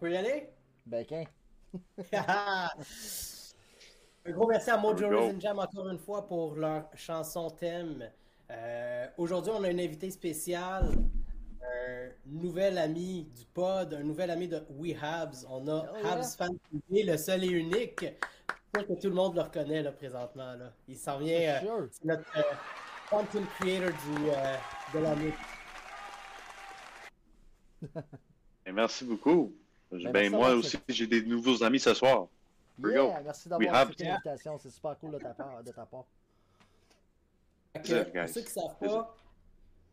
peut y aller? Ben, qu'un. Un gros merci à Mojo Rand Jam encore une fois pour leur chanson thème. Aujourd'hui, on a un invité spécial, un nouvel ami du pod, un nouvel ami de We Habs. On a HabsFanTV, le seul et unique. Je crois que tout le monde le reconnaît là, présentement. Là. Il s'en vient. C'est notre content creator de l'année. Et merci beaucoup. Ben moi aussi, j'ai des nouveaux amis ce soir. Yeah, merci d'avoir accepté l'invitation. C'est super cool de ta part. Pour ceux qui ne savent pas,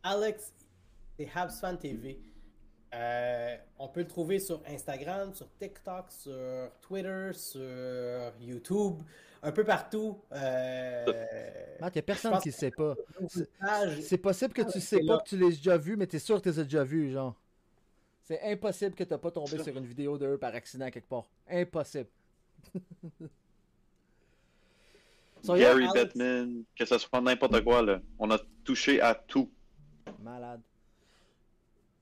Alex, c'est HabsFanTV. On peut le trouver sur Instagram, sur TikTok, sur Twitter, sur YouTube, un peu partout. Il n'y a personne qui ne sait pas. C'est possible que tu ne sais pas que tu l'as déjà vu, mais tu es sûr que tu les as déjà vus, genre. C'est impossible que tu n'as pas tombé sur une vidéo d'eux par accident quelque part. Impossible. Gary Bettman, que ça soit n'importe quoi, là. On a touché à tout. Malade.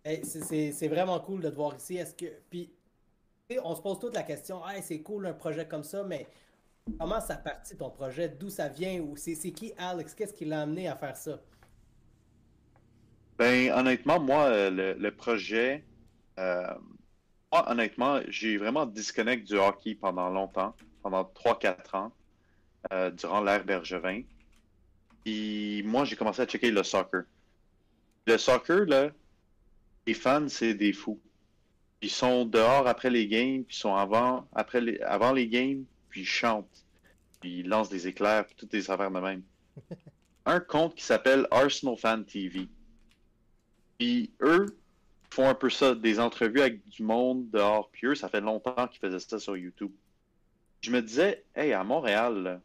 Hey, c'est vraiment cool de te voir ici. Est-ce que... Puis, on se pose toute la question, hey, c'est cool un projet comme ça, mais comment ça partit ton projet? D'où ça vient? C'est qui Alex? Qu'est-ce qui l'a amené à faire ça? Ben, honnêtement, moi, le projet... moi, honnêtement, j'ai vraiment disconnecté du hockey pendant longtemps, pendant 3-4 ans, durant l'ère Bergevin. Puis moi, j'ai commencé à checker le soccer. Le soccer, là, les fans, c'est des fous. Ils sont dehors après les games, puis ils sont avant les games, puis ils chantent. Puis ils lancent des éclairs, puis toutes des affaires de même. Un compte qui s'appelle Arsenal Fan TV. Puis eux... font un peu ça, des entrevues avec du monde dehors, puis eux, ça fait longtemps qu'ils faisaient ça sur YouTube. Je me disais, hey, à Montréal,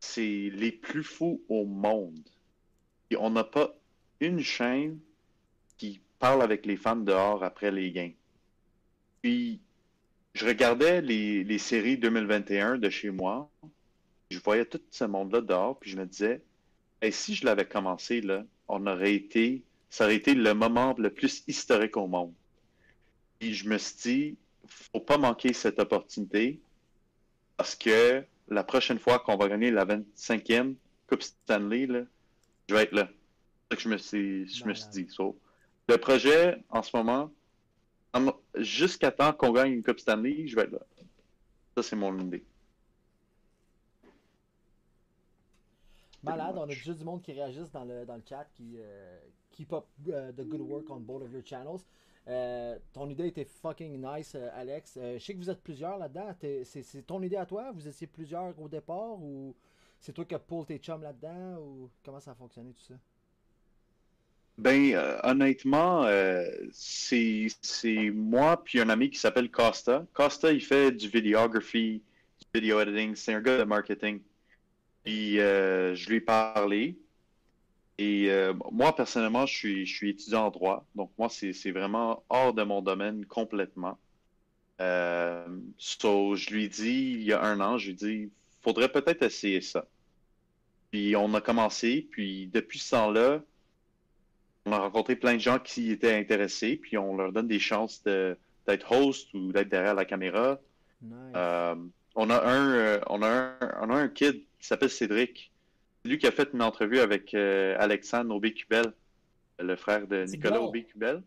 c'est les plus fous au monde. Et on n'a pas une chaîne qui parle avec les fans dehors après les games. Puis, je regardais les séries 2021 de chez moi, je voyais tout ce monde-là dehors, puis je me disais, hey, si je l'avais commencé, là, ça aurait été le moment le plus historique au monde. Et je me suis dit, faut pas manquer cette opportunité parce que la prochaine fois qu'on va gagner la 25e Coupe Stanley, là, je vais être là. C'est ce que je me suis dit. So, le projet, en ce moment, jusqu'à temps qu'on gagne une Coupe Stanley, je vais être là. Ça, c'est mon idée. Malade, on a déjà du monde qui réagissent dans le chat, Keep up the good work on both of your channels. Ton idée était fucking nice, Alex. Je sais que vous êtes plusieurs là-dedans. C'est ton idée à toi? Vous étiez plusieurs au départ? Ou c'est toi qui as pull tes chums là-dedans? Ou comment ça a fonctionné tout ça? Ben, honnêtement, c'est moi puis un ami qui s'appelle Costa. Costa, il fait du videography, du video editing. C'est un gars de marketing. Puis je lui ai parlé. Et moi, personnellement, je suis étudiant en droit. Donc, moi, c'est vraiment hors de mon domaine complètement. So, je lui ai dit, il y a un an, je lui ai dit, faudrait peut-être essayer ça. Puis, on a commencé. Puis, depuis ce temps-là, on a rencontré plein de gens qui étaient intéressés. Puis, on leur donne des chances d'être host ou d'être derrière la caméra. Nice. On a un kid qui s'appelle Cédric. C'est lui qui a fait une entrevue avec Alexandre Aubé-Kubel, le frère de Nicolas Aubé-Kubel.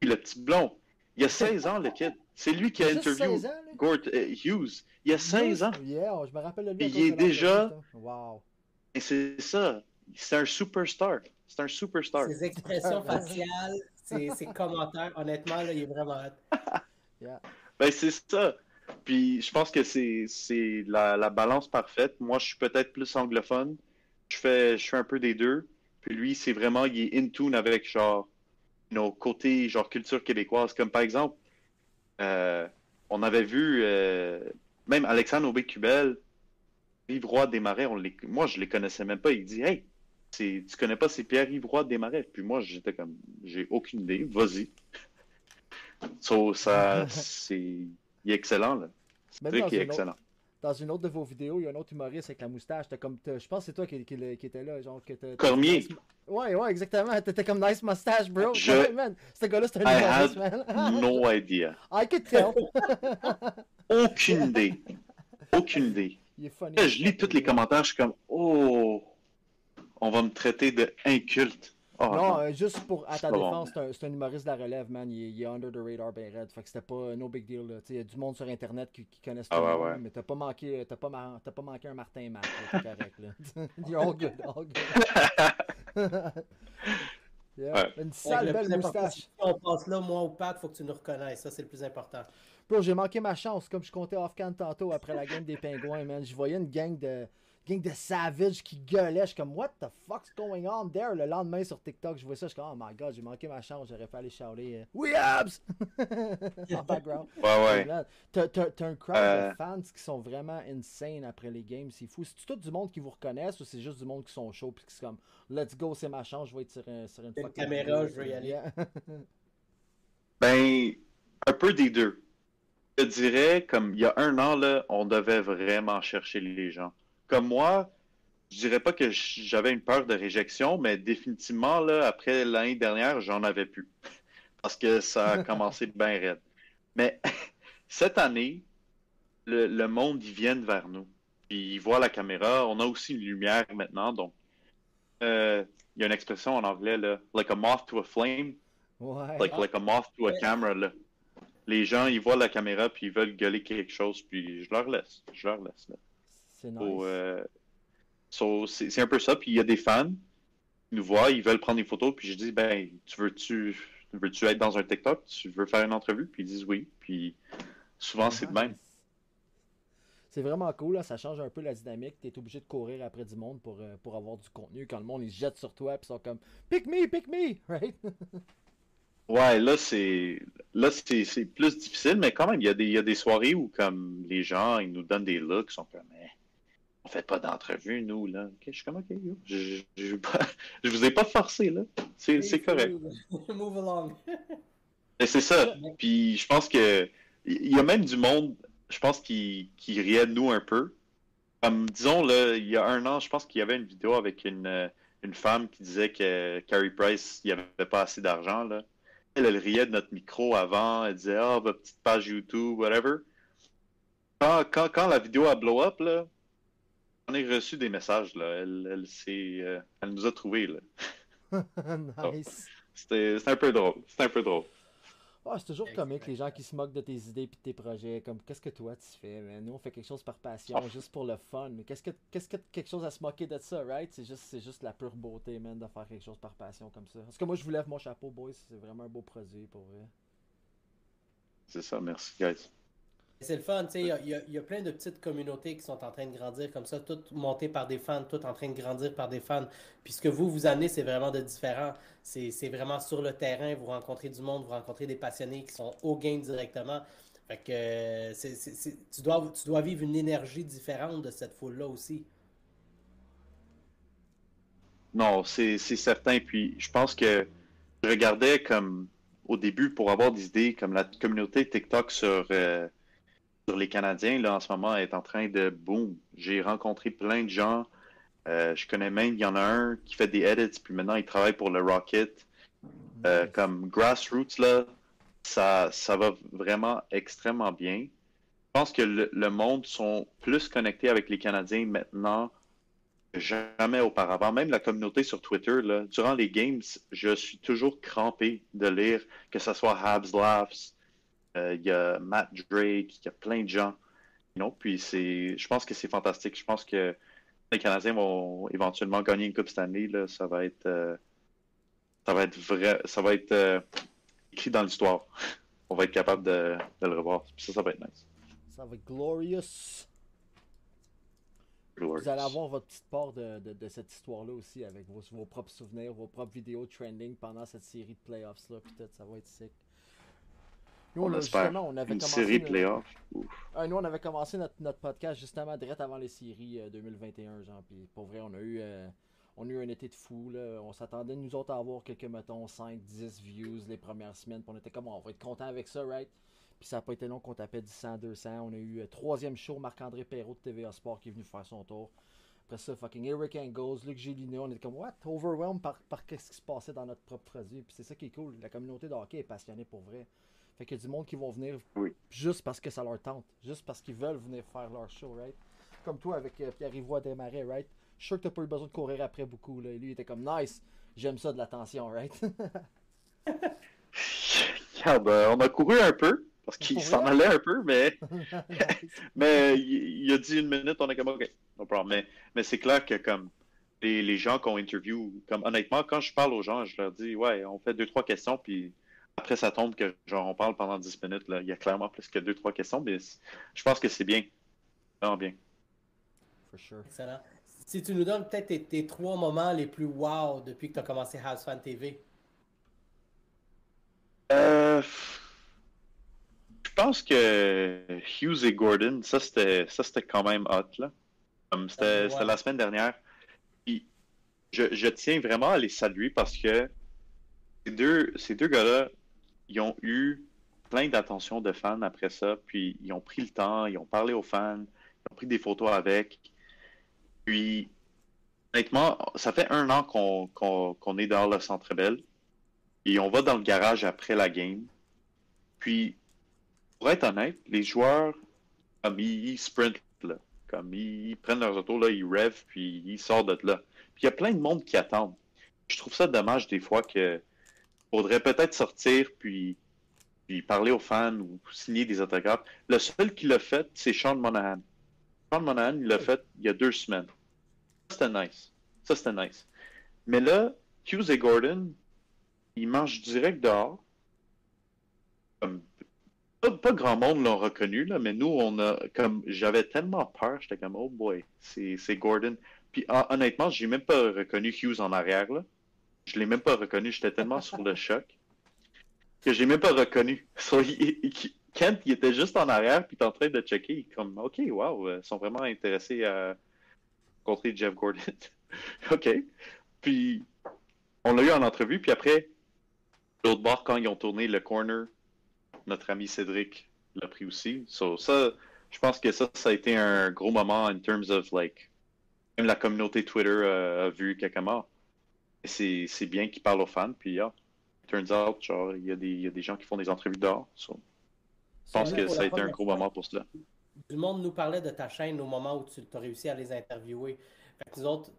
Puis le petit blond, il y a 16 ans, le kid. C'est lui qui a interviewé Hughes. Il y a 16 ans. Yeah, je me rappelle de lui. Et il est déjà... Wow. Et c'est ça. C'est un superstar. C'est un superstar. Ses expressions faciales, ses commentaires, honnêtement, là, il est vraiment hot. Yeah. Ben, c'est ça. Puis je pense que c'est la balance parfaite. Moi, je suis peut-être plus anglophone. Je fais un peu des deux. Puis lui, c'est vraiment, il est in tune avec genre nos côtés, genre culture québécoise. Comme par exemple, on avait vu même Alexandre Aubé-Kubel, Pierre-Yves Roy-Desmarais, moi je les connaissais même pas. Il dit, hey, tu connais pas, c'est Pierre-Yves Roy-Desmarais. Puis moi, j'étais comme, j'ai aucune idée, vas-y. So, ça, c'est. Il est excellent, là. C'est vrai qu'il est excellent. dans une autre de vos vidéos, il y a un autre humoriste avec la moustache. Je pense que c'est toi qui était là. Genre, Cormier. Ouais, ouais, exactement. T'étais comme nice moustache, bro. Ouais, man. Ce gars-là, c'est un humoriste, man. No idea. I could tell. Aucune idée. Aucune idée. Il est funny. Là, je lis tous les commentaires, je suis comme, oh, on va me traiter de inculte. Oh, non, juste pour, à ta défense, c'est un humoriste de la relève, man. Il est under the radar, ben red. Fait que c'était pas no big deal, là. Il y a du monde sur Internet qui connaissent tout le monde, mais t'as pas manqué un Martin Mac, t'es correct, là. You're all good, all good. Yeah. Ouais. Une sale belle moustache. Si on passe là, moi ou Pat, faut que tu nous reconnaisses. Ça, c'est le plus important. Bro, j'ai manqué ma chance, comme je comptais off-can tantôt après la game des Pingouins, man. Je voyais une gang de savages qui gueulaient. Je suis comme, what the fuck's going on there? Le lendemain sur TikTok, je vois ça, je suis comme, oh my god, j'ai manqué ma chance, j'aurais fallu shouter We Habs! En background. Ouais, ouais. T'as un crowd de fans qui sont vraiment insane après les games, c'est fou. C'est tout du monde qui vous reconnaissent ou c'est juste du monde qui sont chauds puis qui sont comme, let's go, c'est ma chance, je vais être sur une fucking caméra, je veux y aller. Ben, un peu des deux. Je dirais, comme il y a un an, là, on devait vraiment chercher les gens. Comme moi, je dirais pas que j'avais une peur de réjection, mais définitivement, là, après l'année dernière, j'en avais plus. Parce que ça a commencé bien raide. Mais cette année, le monde, ils viennent vers nous. Puis ils voient la caméra. On a aussi une lumière maintenant. Donc, il y a une expression en anglais, là, like a moth to a flame. Ouais. Like a moth to a camera, là. Les gens, ils voient la caméra, puis ils veulent gueuler quelque chose, puis je leur laisse. Je leur laisse, là. C'est nice. C'est un peu ça. Puis il y a des fans qui nous voient, ils veulent prendre des photos. Puis je dis, ben, tu veux-tu être dans un TikTok? Tu veux faire une entrevue? Puis ils disent oui. Puis souvent, c'est de même. C'est vraiment cool, là. Ça change un peu la dynamique. T'es obligé de courir après du monde pour avoir du contenu. Quand le monde, ils se jette sur toi, puis ils sont comme, pick me, right? Ouais, là c'est plus difficile, mais quand même, il y a des soirées où comme les gens, ils nous donnent des looks, sont comme, mais on fait pas d'entrevue, nous, là. Okay, je suis comme, ok, yo, je vous ai pas forcé, là. C'est correct. Move along. Et c'est ça. Puis je pense que il y a même du monde, je pense, qui riait de nous un peu. Comme, disons, là, il y a un an, je pense qu'il y avait une vidéo avec une femme qui disait que Carey Price, il avait pas assez d'argent, là. Elle riait de notre micro avant, elle disait « Ah, votre petite page YouTube, whatever ». Quand la vidéo a blow up, là, on a reçu des messages, là. Elle nous a trouvés, là. Nice. C'est un peu drôle, c'est un peu drôle. Oh, c'est toujours comique, les gens qui se moquent de tes idées et de tes projets. Comme, qu'est-ce que toi tu fais, man? Nous, on fait quelque chose par passion, juste pour le fun. Mais qu'est-ce que quelque chose à se moquer de ça, right? C'est juste la pure beauté, man, de faire quelque chose par passion comme ça. En tout cas, moi, je vous lève mon chapeau, boys. C'est vraiment un beau produit, pour vrai. C'est ça, merci, guys. C'est le fun, tu sais. Il y a plein de petites communautés qui sont en train de grandir comme ça, toutes montées par des fans, toutes en train de grandir par des fans. Puis ce que vous amenez, c'est vraiment de différent. C'est vraiment sur le terrain, vous rencontrez du monde, vous rencontrez des passionnés qui sont au game directement. Fait que tu dois vivre une énergie différente de cette foule-là aussi. Non, c'est certain. Puis je pense que je regardais comme au début pour avoir des idées, comme la communauté TikTok sur les Canadiens, là, en ce moment, est en train de boom. J'ai rencontré plein de gens. Je connais même, il y en a un qui fait des edits, puis maintenant, il travaille pour le Rocket. Comme Grassroots, là, ça va vraiment extrêmement bien. Je pense que le monde sont plus connectés avec les Canadiens maintenant que jamais auparavant. Même la communauté sur Twitter, là, durant les games, je suis toujours crampé de lire, que ce soit Habs Laughs, y a Matt Drake, il y a plein de gens. You know? Puis je pense que c'est fantastique. Je pense que les Canadiens vont éventuellement gagner une Coupe Stanley. Là. Ça va être vrai. Ça va être écrit dans l'histoire. On va être capable de le revoir. Puis ça va être nice. Ça va être glorious. Vous allez avoir votre petite part de cette histoire-là aussi avec vos propres souvenirs, vos propres vidéos trending pendant cette série de playoffs-là. Peut-être ça va être sick. Nous, on avait commencé notre podcast justement direct avant les séries 2021, genre. Puis pour vrai, on a eu un été de fou, là. On s'attendait, nous autres, à avoir quelques, mettons, 5-10 views les premières semaines. Puis on était comme, on va être content avec ça, right? Puis ça n'a pas été long qu'on tapait 100-200. On a eu troisième show, Marc-André Perrault de TVA Sport qui est venu faire son tour. Après ça, fucking Eric Engels, Luc Gelineau, on était comme, what? Overwhelmed par qu'est-ce qui se passait dans notre propre produit. Puis c'est ça qui est cool. La communauté de hockey est passionnée pour vrai. Fait qu'il y a du monde qui vont venir juste parce que ça leur tente. Juste parce qu'ils veulent venir faire leur show, right? Comme toi avec Pierre-Yves Roy-Desmarais, right? Je suis sûr que t'as pas eu besoin de courir après beaucoup, là. Lui, il était comme, nice, j'aime ça de l'attention, right? On a couru un peu, parce qu'il s'en allait un peu, mais mais il a dit une minute, on est comme, ok, no problem. Mais c'est clair que comme les gens qu'on interview, comme honnêtement, quand je parle aux gens, je leur dis, ouais, on fait 2-3 questions, puis après ça tombe que genre on parle pendant 10 minutes, là. Il y a clairement plus que 2-3 questions, mais je pense que c'est bien, vraiment bien. For sure. Excellent. Si tu nous donnes peut-être tes 3 moments les plus wow depuis que tu as commencé HabsFan TV. Je pense que Hughes et Gorton, ça c'était quand même hot, là. C'était la semaine dernière. Puis je tiens vraiment à les saluer parce que ces deux gars-là, ils ont eu plein d'attention de fans après ça. Puis ils ont pris le temps, ils ont parlé aux fans, ils ont pris des photos avec. Puis honnêtement, ça fait 1 an qu'on est dehors le Centre Bell. Et on va dans le garage après la game. Puis, pour être honnête, les joueurs, comme, ils sprintent, là. Comme, ils prennent leurs autos, là, ils rêvent, puis ils sortent de là. Puis, il y a plein de monde qui attendent. Je trouve ça dommage, des fois, qu'il faudrait peut-être sortir, puis parler aux fans ou signer des autographes. Le seul qui l'a fait, c'est Sean Monahan. Sean Monahan, il l'a fait il y a 2 semaines. Ça, c'était nice. Ça, c'était nice. Mais là, Hughes et Gorton, ils mangent direct dehors. Comme, pas grand monde l'ont reconnu, là, mais nous, on a comme j'avais tellement peur, j'étais comme, oh boy, c'est Gorton. Puis honnêtement, j'ai même pas reconnu Hughes en arrière, là. Je l'ai même pas reconnu, j'étais tellement sur le choc que j'ai même pas reconnu. So, Kent, il était juste en arrière, puis t'es en train de checker, il est comme, ok, wow, ils sont vraiment intéressés à rencontrer Jeff Gorton. Ok. Puis on l'a eu en entrevue, puis après, l'autre bord, quand ils ont tourné le corner, notre ami Cédric l'a pris aussi. So, ça, je pense que ça a été un gros moment in terms of, like, même la communauté Twitter a vu Kakama. C'est bien qu'ils parlent aux fans, puis, yeah, turns out, genre, il y a des gens qui font des entrevues dehors. So, je pense que ça a été un gros moment pour cela. Tout le monde nous parlait de ta chaîne au moment où tu as réussi à les interviewer. Fait que nous autres,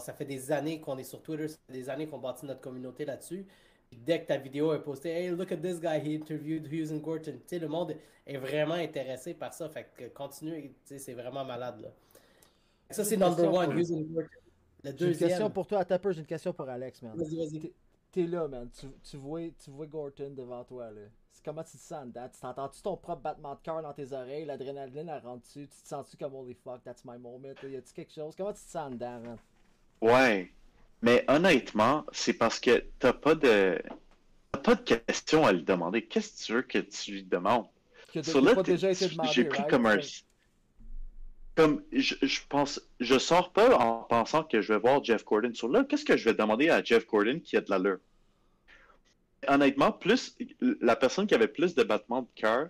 ça fait des années qu'on est sur Twitter, ça fait des années qu'on bâtit notre communauté là-dessus. Dès que ta vidéo est postée, hey, look at this guy, he interviewed Hughes and Gorton. T'sais, le monde est vraiment intéressé par ça. Fait que continue, c'est vraiment malade, là. Ça, c'est number 1, Hughes and Gorton. Le deuxième. J'ai une question pour toi, à taper, j'ai une question pour Alex, man. Vas-y, vas-y. T'es là, man. Tu vois Gorton devant toi, là. Comment tu te sens dedans? T'entends-tu ton propre battement de cœur dans tes oreilles? L'adrénaline, elle rentre-tu? Tu te sens-tu comme holy fuck, that's my moment? Y a-tu quelque chose? Comment tu te sens dedans, man? Ouais. Mais honnêtement, c'est parce que t'as pas de questions à lui demander. Qu'est-ce que tu veux que tu lui demandes? J'ai pris comme un... Comme, je sors pas en pensant que je vais voir Jeff Gorton. Sur là, qu'est-ce que je vais demander à Jeff Gorton qui a de l'allure? Honnêtement, la personne qui avait plus de battements de cœur,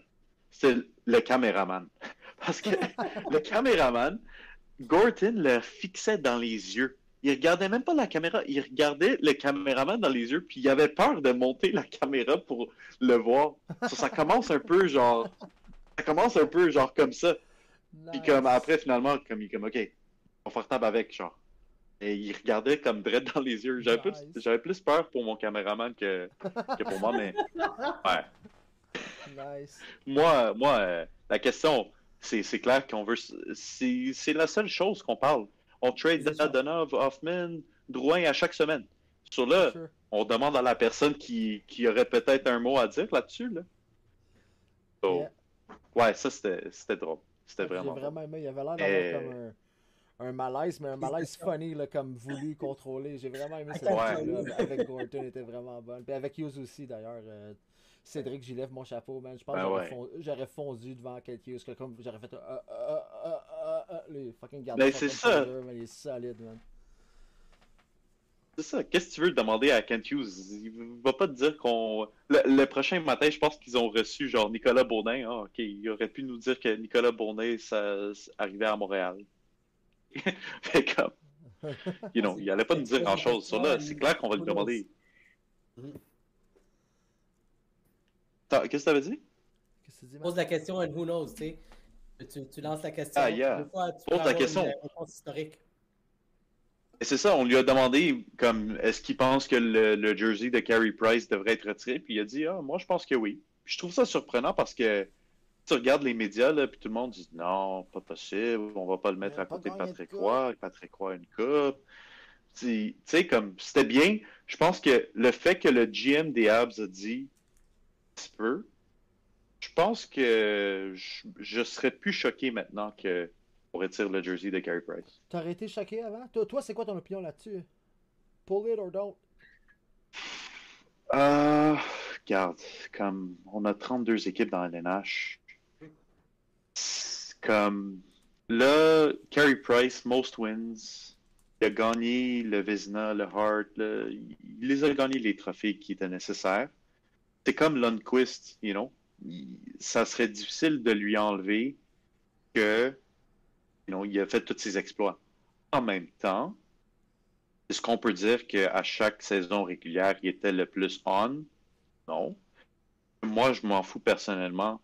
c'est le caméraman. Parce que le caméraman, Gorton le fixait dans les yeux. Il regardait même pas la caméra, il regardait le caméraman dans les yeux, puis il avait peur de monter la caméra pour le voir. Ça commence un peu genre comme ça. Nice. Puis comme après, finalement, comme il est comme, ok, confortable avec, genre. Et il regardait comme drette dans les yeux. J'avais plus peur pour mon caméraman que pour moi, mais ouais. Nice. Moi, la question, c'est clair qu'on veut... C'est la seule chose qu'on parle. On trade Dadonov, Hoffman, Drouin à chaque semaine. Sur là, on demande à la personne qui aurait peut-être un mot à dire là-dessus, là. So, yeah. Ouais, ça, c'était drôle. C'était vraiment. J'ai vraiment aimé. Il avait l'air d'avoir comme un malaise, mais un malaise funny, là, comme voulu, contrôlé. J'ai vraiment aimé cette vidéo-là. Avec Gorton, était vraiment bonne. Puis avec Hughes aussi, d'ailleurs. Cédric, j'y lève mon chapeau, man. Je pense que j'aurais fondu devant quelqu'un. Comme j'aurais fait les fucking gardes. Mais c'est ça. Solide, man. C'est ça. Qu'est-ce que tu veux demander à Kent Hughes? Il va pas te dire qu'on... Le prochain matin, je pense qu'ils ont reçu genre Nicolas Bourdin. Ah, OK, il aurait pu nous dire que Nicolas Bourdin arrivait à Montréal. Fait comme... You know, il n'allait pas nous dire grand-chose. Sur là, c'est clair qu'on va lui demander. Qu'est-ce que tu avais dit? Tu poses la question and who knows, tu sais. Tu lances la question. Ah, yeah. Pose la question. Une réponse historique. Et c'est ça, on lui a demandé comme est-ce qu'il pense que le jersey de Carey Price devrait être retiré, puis il a dit « Ah, moi je pense que oui ». Puis je trouve ça surprenant parce que tu regardes les médias, là, puis tout le monde dit « Non, pas possible, on va pas le mettre à côté de Patrick Roy, Patrick Roy a une coupe ». Tu sais, comme, c'était bien. Je pense que le fait que le GM des Habs a dit « Ça se peut », je pense que je serais plus choqué maintenant que... On retire le jersey de Carey Price. T'as été choqué avant? Toi, c'est quoi ton opinion là-dessus? Pull it or don't? Regarde, comme on a 32 équipes dans la LNH. Comme là, Carey Price, most wins. Il a gagné le Vezina, le Hart. Il les a gagné les trophées qui étaient nécessaires. C'est comme Lundqvist, you know. Ça serait difficile de lui enlever que... Non, il a fait tous ses exploits. En même temps, est-ce qu'on peut dire qu'à chaque saison régulière, il était le plus on? Non. Moi, je m'en fous personnellement.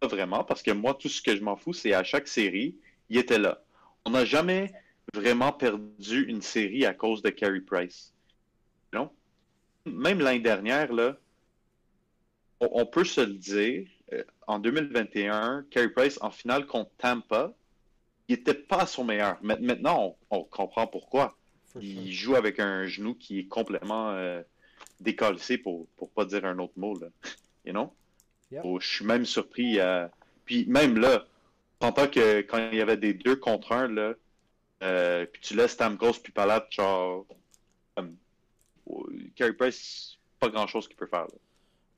Pas vraiment, parce que moi, tout ce que je m'en fous, c'est à chaque série, il était là. On n'a jamais vraiment perdu une série à cause de Carey Price. Non? Même l'année dernière, là, on peut se le dire, en 2021, Carey Price, en finale contre Tampa, il n'était pas à son meilleur. Maintenant, on comprend pourquoi. Il joue avec un genou qui est complètement décalcé, pour pas dire un autre mot. Là. You know? Yep. Oh, je suis même surpris. Puis même là, t'entends que quand il y avait des 2 contre 1, là, puis tu laisses Stamkos puis Palat, genre... Carey Price, pas grand-chose qu'il peut faire. Là.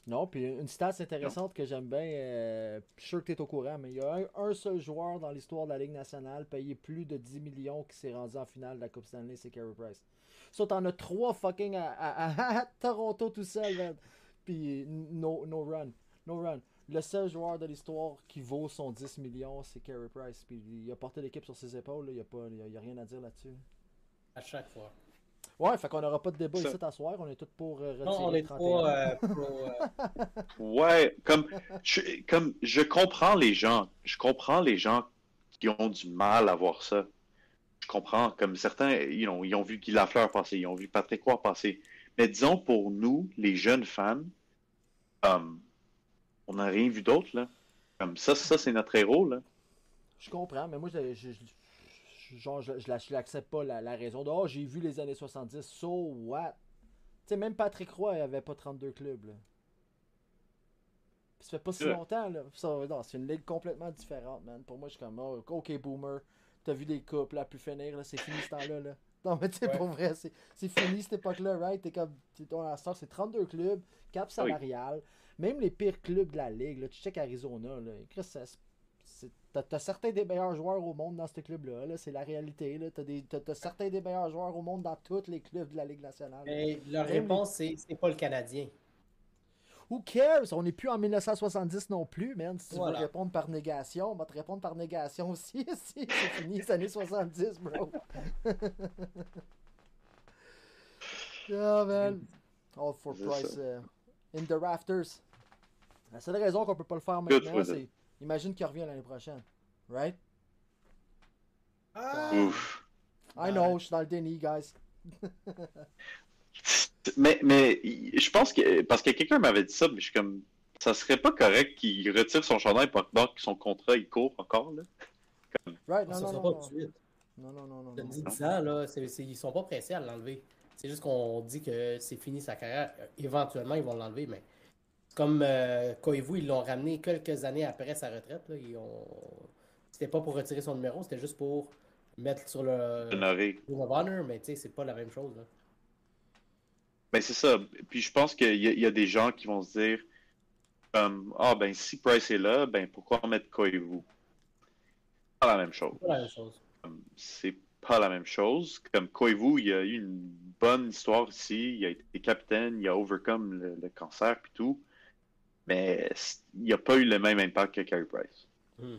Non, puis une stat intéressante que j'aime bien, je suis sûr que tu es au courant, mais il y a un seul joueur dans l'histoire de la Ligue nationale payé plus de 10 millions qui s'est rendu en finale de la Coupe Stanley, c'est Carey Price. Ça, t'en as 3 fucking à Toronto tout seul, puis no run. Le seul joueur de l'histoire qui vaut son 10 millions, c'est Carey Price, puis il a porté l'équipe sur ses épaules, il n'y a rien à dire là-dessus. À chaque fois. Ouais, fait qu'on n'aura pas de débat ici à soir, on est tous pour retirer. Non, on est pour... Ouais, comme je comprends les gens. Je comprends les gens qui ont du mal à voir ça. Je comprends, comme certains, ils ont vu Guy Lafleur passer, ils ont vu Patrick Roy passer. Mais disons, pour nous, les jeunes fans, on n'a rien vu d'autre, là. Comme ça c'est notre héros, là. Je comprends, mais moi, genre, je l'accepte pas la raison de « Oh, j'ai vu les années 70, so what? » Tu sais, même Patrick Roy, il avait pas 32 clubs, là. Puis ça fait pas si longtemps, là. C'est une ligue complètement différente, man. Pour moi, je suis comme « Oh, OK, boomer, t'as vu des coupes, là, plus finir, là, c'est fini ce temps-là, là. » Non, mais tu sais, pour vrai, c'est fini cette époque-là, right? T'es comme, c'est 32 clubs, cap salarial. Même les pires clubs de la ligue, là, tu check Arizona, là, Chris, t'as certains des meilleurs joueurs au monde dans ce club-là, là, c'est la réalité. T'as certains des meilleurs joueurs au monde dans tous les clubs de la Ligue nationale. Mais leur réponse, c'est pas le Canadien. Who cares? On n'est plus en 1970 non plus, man. Si tu veux répondre par négation, on va te répondre par négation aussi. C'est fini, les années 70, bro. Oh, man. All for Price. In the rafters. La seule raison qu'on peut pas le faire maintenant, c'est... Imagine qu'il revient l'année prochaine. Right? Ah! Ouf. I know, je suis dans le déni, guys. mais je pense que... Parce que quelqu'un m'avait dit ça, mais je suis comme... Ça serait pas correct qu'il retire son chandail pendant que son contrat, il court encore, là? Comme... Right, non. Je te dis ça, là, ils sont pas pressés à l'enlever. C'est juste qu'on dit que c'est fini sa carrière. Éventuellement, ils vont l'enlever, mais... Comme Koivu, ils l'ont ramené quelques années après sa retraite. C'était pas pour retirer son numéro, c'était juste pour mettre sur le Ring of Honor, mais tu sais, c'est pas la même chose. Là. Ben c'est ça. Puis je pense qu'il y a des gens qui vont se dire ben si Price est là, ben pourquoi mettre Koivu? C'est pas la même chose. C'est pas la même chose. Comme Koivu, il a eu une bonne histoire ici. Il a été capitaine, il a overcome le cancer et tout. Mais il n'a pas eu le même impact que Carey Price. Mm.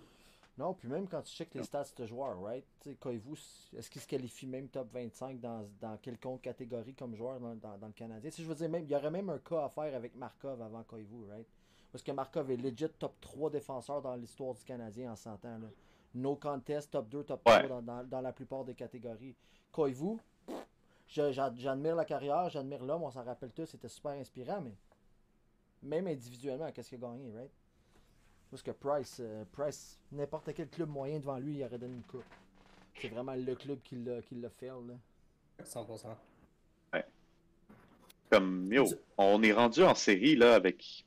Non, puis même quand tu checkes les stats de ce joueur, right? Koivu, est-ce qu'il se qualifie même top 25 dans quelconque catégorie comme joueur dans le Canadien? Si je veux dire, même, il y aurait même un cas à faire avec Markov avant Koivu, right? Parce que Markov est legit top 3 défenseur dans l'histoire du Canadien en 100 ans. Là. No contest, top 2, top 3 dans la plupart des catégories. Koivu, j'admire la carrière, j'admire l'homme, on s'en rappelle tous, c'était super inspirant, mais même individuellement, qu'est-ce qu'il a gagné, right? Parce que Price, n'importe quel club moyen devant lui, il aurait donné une coupe. C'est vraiment le club qui l'a fait, là. 100%. Ouais. Comme, yo, on est rendu en série, là, avec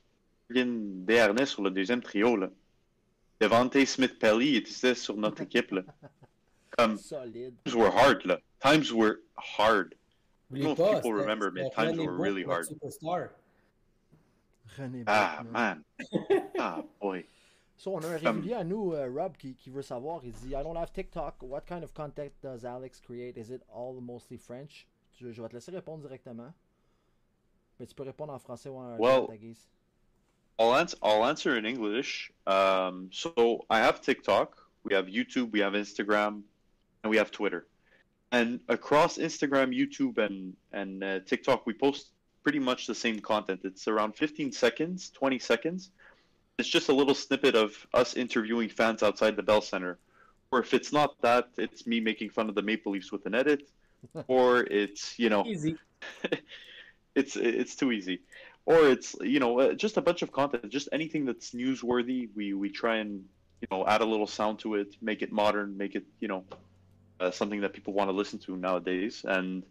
Lynn Desharnais sur le deuxième trio, là. Devante Smith-Pelly était sur notre équipe, là. Comme, solide. Times were hard, là. Times were hard. No people remember, mais times were really hard. Superstar. René man! Ah, boy! So, on a un régulier à nous, Rob, qui veut savoir. Il dit, I don't have TikTok. What kind of content does Alex create? Is it all mostly French? Je vais te laisser répondre directement. Mais tu peux répondre en français ou en portugais. I'll answer in English. So, I have TikTok. We have YouTube. We have Instagram. And we have Twitter. And across Instagram, YouTube, and TikTok, we post pretty much the same content. It's around 15 seconds, 20 seconds. It's just a little snippet of us interviewing fans outside the Bell Center. Or if it's not that, it's me making fun of the Maple Leafs with an edit. Or it's, you know, easy. it's too easy. Or it's, you know, just a bunch of content, just anything that's newsworthy. We try and, you know, add a little sound to it, make it modern, make it, you know, something that people want to listen to nowadays. And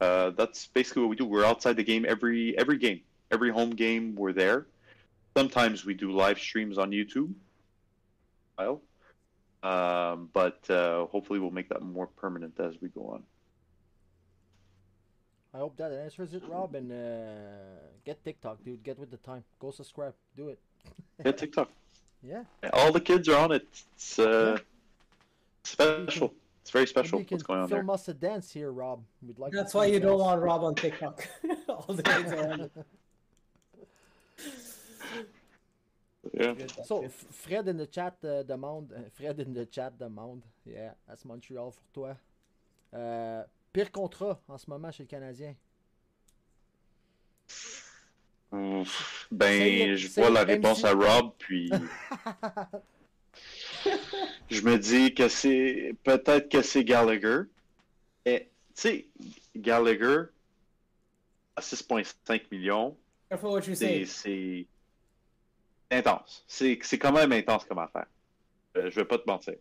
that's basically what we do. We're outside the game every game. Every home game, we're there. Sometimes we do live streams on YouTube. But hopefully we'll make that more permanent as we go on. I hope that answers it, Rob. And get TikTok, dude. Get with the time. Go subscribe. Do it. Get TikTok. Yeah. All the kids are on it. It's special. It's very special. What's going on there? Film us a dance here, Rob. We'd like. That's why you don't want Rob on TikTok. All the kids are on it. Yeah. So Fred in the chat demande. Fred in the chat demande. Yeah, that's Montreal for toi. Pire contrat en ce moment chez le Canadien. Ouf, ben, je vois la réponse à Rob, puis. Je me dis que c'est peut-être que c'est Gallagher. Et tu sais, Gallagher à 6,5 millions, c'est intense. C'est quand même intense comme affaire. Je vais pas te mentir.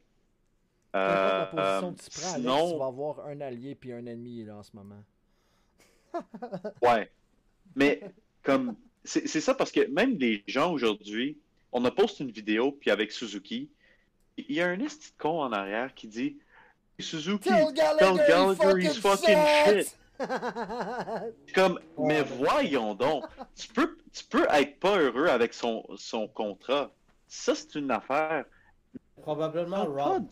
Tu prends, sinon... Alex, tu vas avoir un allié puis un ennemi là en ce moment. Ouais. Mais comme c'est ça parce que même des gens aujourd'hui, on a posté une vidéo puis avec Suzuki. Il y a un esti de con en arrière qui dit Suzuki, tell Gallagher he's fucking shit. Comme, mais voyons donc, tu peux être pas heureux avec son contrat. Ça, c'est une affaire. Probablement Rob.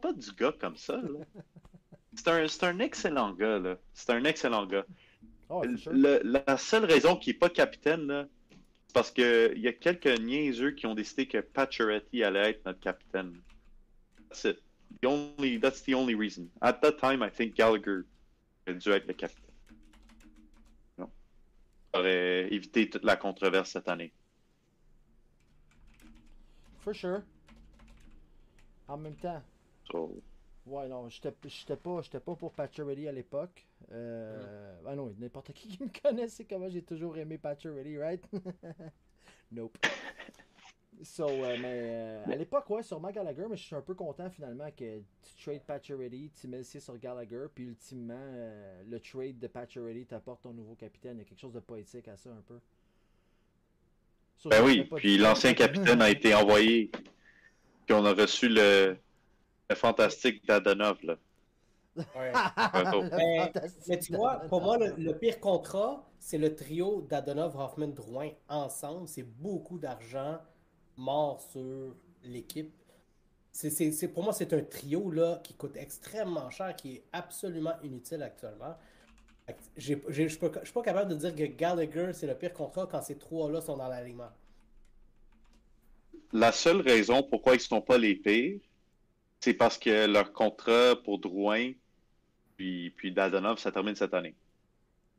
Pas du gars comme ça. C'est un excellent gars. Là. C'est un excellent gars. Oh, la seule raison qu'il n'est pas capitaine, là, parce qu'il y a quelques niaiseux qui ont décidé que Pacioretty allait être notre capitaine. That's it. That's the only reason. At that time, I think Gallagher aurait dû être le capitaine. Non. Ça aurait évité toute la controverse cette année. For sure. En même temps. So... Ouais, non, j'étais pas pour Pacioretty à l'époque. Ah non, n'importe qui me connaît sait comment j'ai toujours aimé Pacioretty, right? Nope. So, mais à l'époque, ouais, sûrement Gallagher, mais je suis un peu content finalement que tu trades Pacioretty, tu mets le C sur Gallagher, puis ultimement, le trade de Pacioretty t'apporte ton nouveau capitaine. Il y a quelque chose de poétique à ça, un peu. So, ben oui, puis l'ancien capitaine a été envoyé, puis on a reçu le fantastique Dadonov, là. Ouais. Mais tu vois, pour moi, le pire contrat, c'est le trio Dadonov, Hoffman, Drouin ensemble. C'est beaucoup d'argent mort sur l'équipe. Pour moi, c'est un trio là, qui coûte extrêmement cher, qui est absolument inutile actuellement. Je ne suis pas capable de dire que Gallagher, c'est le pire contrat quand ces trois-là sont dans l'alignement. La seule raison pourquoi ils ne sont pas les pires, c'est parce que leur contrat pour Drouin puis Dadonov, ça termine cette année.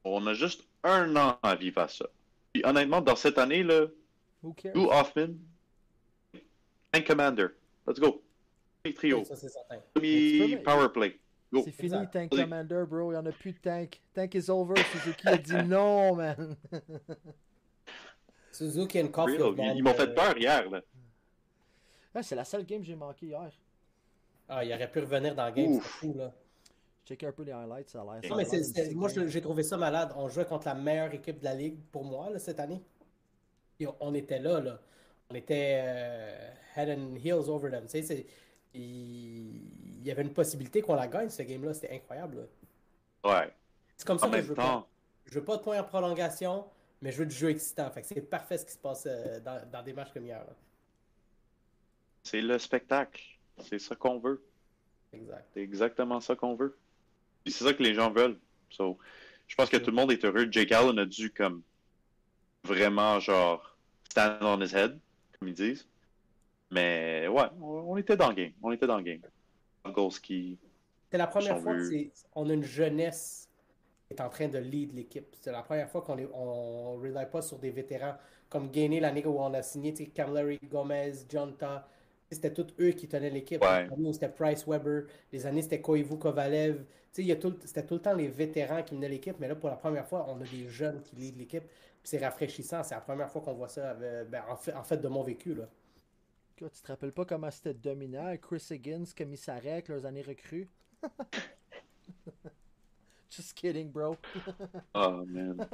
On a juste un an à vivre à ça. Puis honnêtement, dans cette année, là, Lou Hoffman, un commander. Let's go. Trio. Ça, c'est certain. Power play. Go. C'est fini, Tank Commander, bro. Il n'y en a plus de Tank. Tank is over. Suzuki a dit non, man. Suzuki and Caulfield. Ils m'ont fait peur hier, là. Ah, c'est la seule game que j'ai manquée hier. Ah, il aurait pu revenir dans le game. C'est fou, là. Je checkais un peu les highlights, ça a l'air. Non, mais moi, j'ai trouvé ça malade. On jouait contre la meilleure équipe de la Ligue, pour moi, là, cette année. Et on était là. On était head and heels over them. Tu sais, il y avait une possibilité qu'on la gagne, ce game-là. C'était incroyable. Là. Ouais. C'est comme ça que je veux pas de points en prolongation, mais je veux du jeu excitant. Fait que c'est parfait ce qui se passe dans des matchs comme hier. Là. C'est le spectacle. C'est ça qu'on veut. Exact. C'est exactement ça qu'on veut. Et c'est ça que les gens veulent. So, je pense que tout le monde est heureux. Jake Allen a dû comme vraiment genre stand on his head. Comme ils disent. Mais ouais, on était dans le game. On était dans le game. Slavkowski. C'est la première fois qu'on a une jeunesse qui est en train de lead l'équipe. C'est la première fois qu'on ne rely pas sur des vétérans comme Gainé l'année où on a signé Camilleri, Gomez, Jonta. C'était tous eux qui tenaient l'équipe. Ouais. C'était Price, Weber. Les années, c'était Koivu, Kovalev. C'était tout le temps les vétérans qui menaient l'équipe. Mais là, pour la première fois, on a des jeunes qui lead l'équipe. C'est rafraîchissant. C'est la première fois qu'on voit ça, en fait, de mon vécu. Là. Tu te rappelles pas comment c'était dominant? Chris Higgins, Commissarek, leurs années recrues? Just kidding, bro. Oh, man.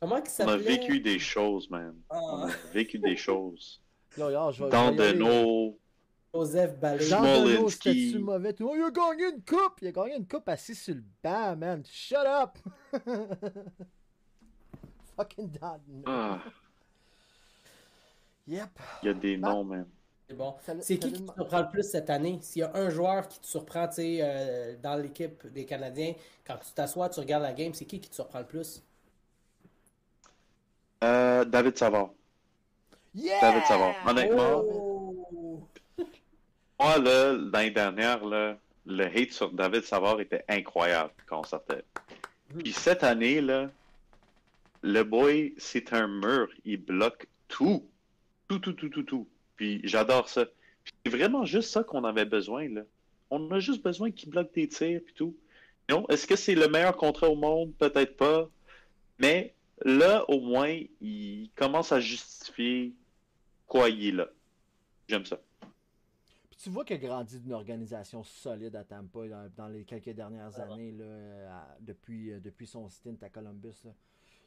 On a vécu des choses, man. Oh. On a vécu des choses. Dandeno. Joseph Ballet. Dandeno, c'était-tu mauvais? Oh, il a gagné une coupe! Il a gagné une coupe assis sur le banc, man. Shut up! Fucking Dandeno. Ah. Yep. Il y a des noms, même. C'est bon. C'est qui te surprend le plus cette année? S'il y a un joueur qui te surprend dans l'équipe des Canadiens, quand tu t'assois, tu regardes la game, c'est qui te surprend le plus? David Savard. Yeah! David Savard. Honnêtement, moi, là, l'année dernière, là, le hate sur David Savard était incroyable quand on sortait. Puis cette année, là, le boy, c'est un mur. Il bloque tout. Tout. Puis j'adore ça. C'est vraiment juste ça qu'on avait besoin, là. On a juste besoin qu'il bloque des tirs, puis tout. Non, est-ce que c'est le meilleur contrat au monde? Peut-être pas. Mais là, au moins, il commence à justifier quoi il est là. J'aime ça. Puis tu vois qu'il a grandi d'une organisation solide à Tampa dans les quelques dernières années, là, depuis son stint à Columbus, là.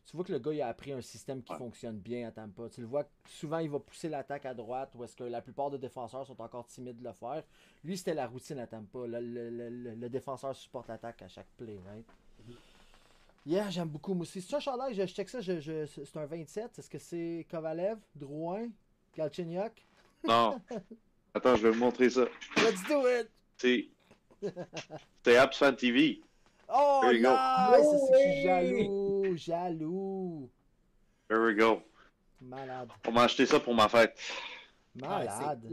Tu vois que le gars, il a appris un système qui fonctionne bien à Tampa. Tu le vois, souvent, il va pousser l'attaque à droite où est-ce que la plupart des défenseurs sont encore timides de le faire. Lui, c'était la routine à Tampa. Le défenseur supporte l'attaque à chaque play, right? Yeah, j'aime beaucoup, moi aussi. C'est un chandail, je check ça, c'est un 27. Est-ce que c'est Kovalev, Drouin, Galchenyuk? Non. Attends, je vais vous montrer ça. Let's do it! C'est HabsFanTV. Oh, nice! C'est que je suis jaloux. There we go. Malade. On m'a acheté ça pour ma fête. Malade.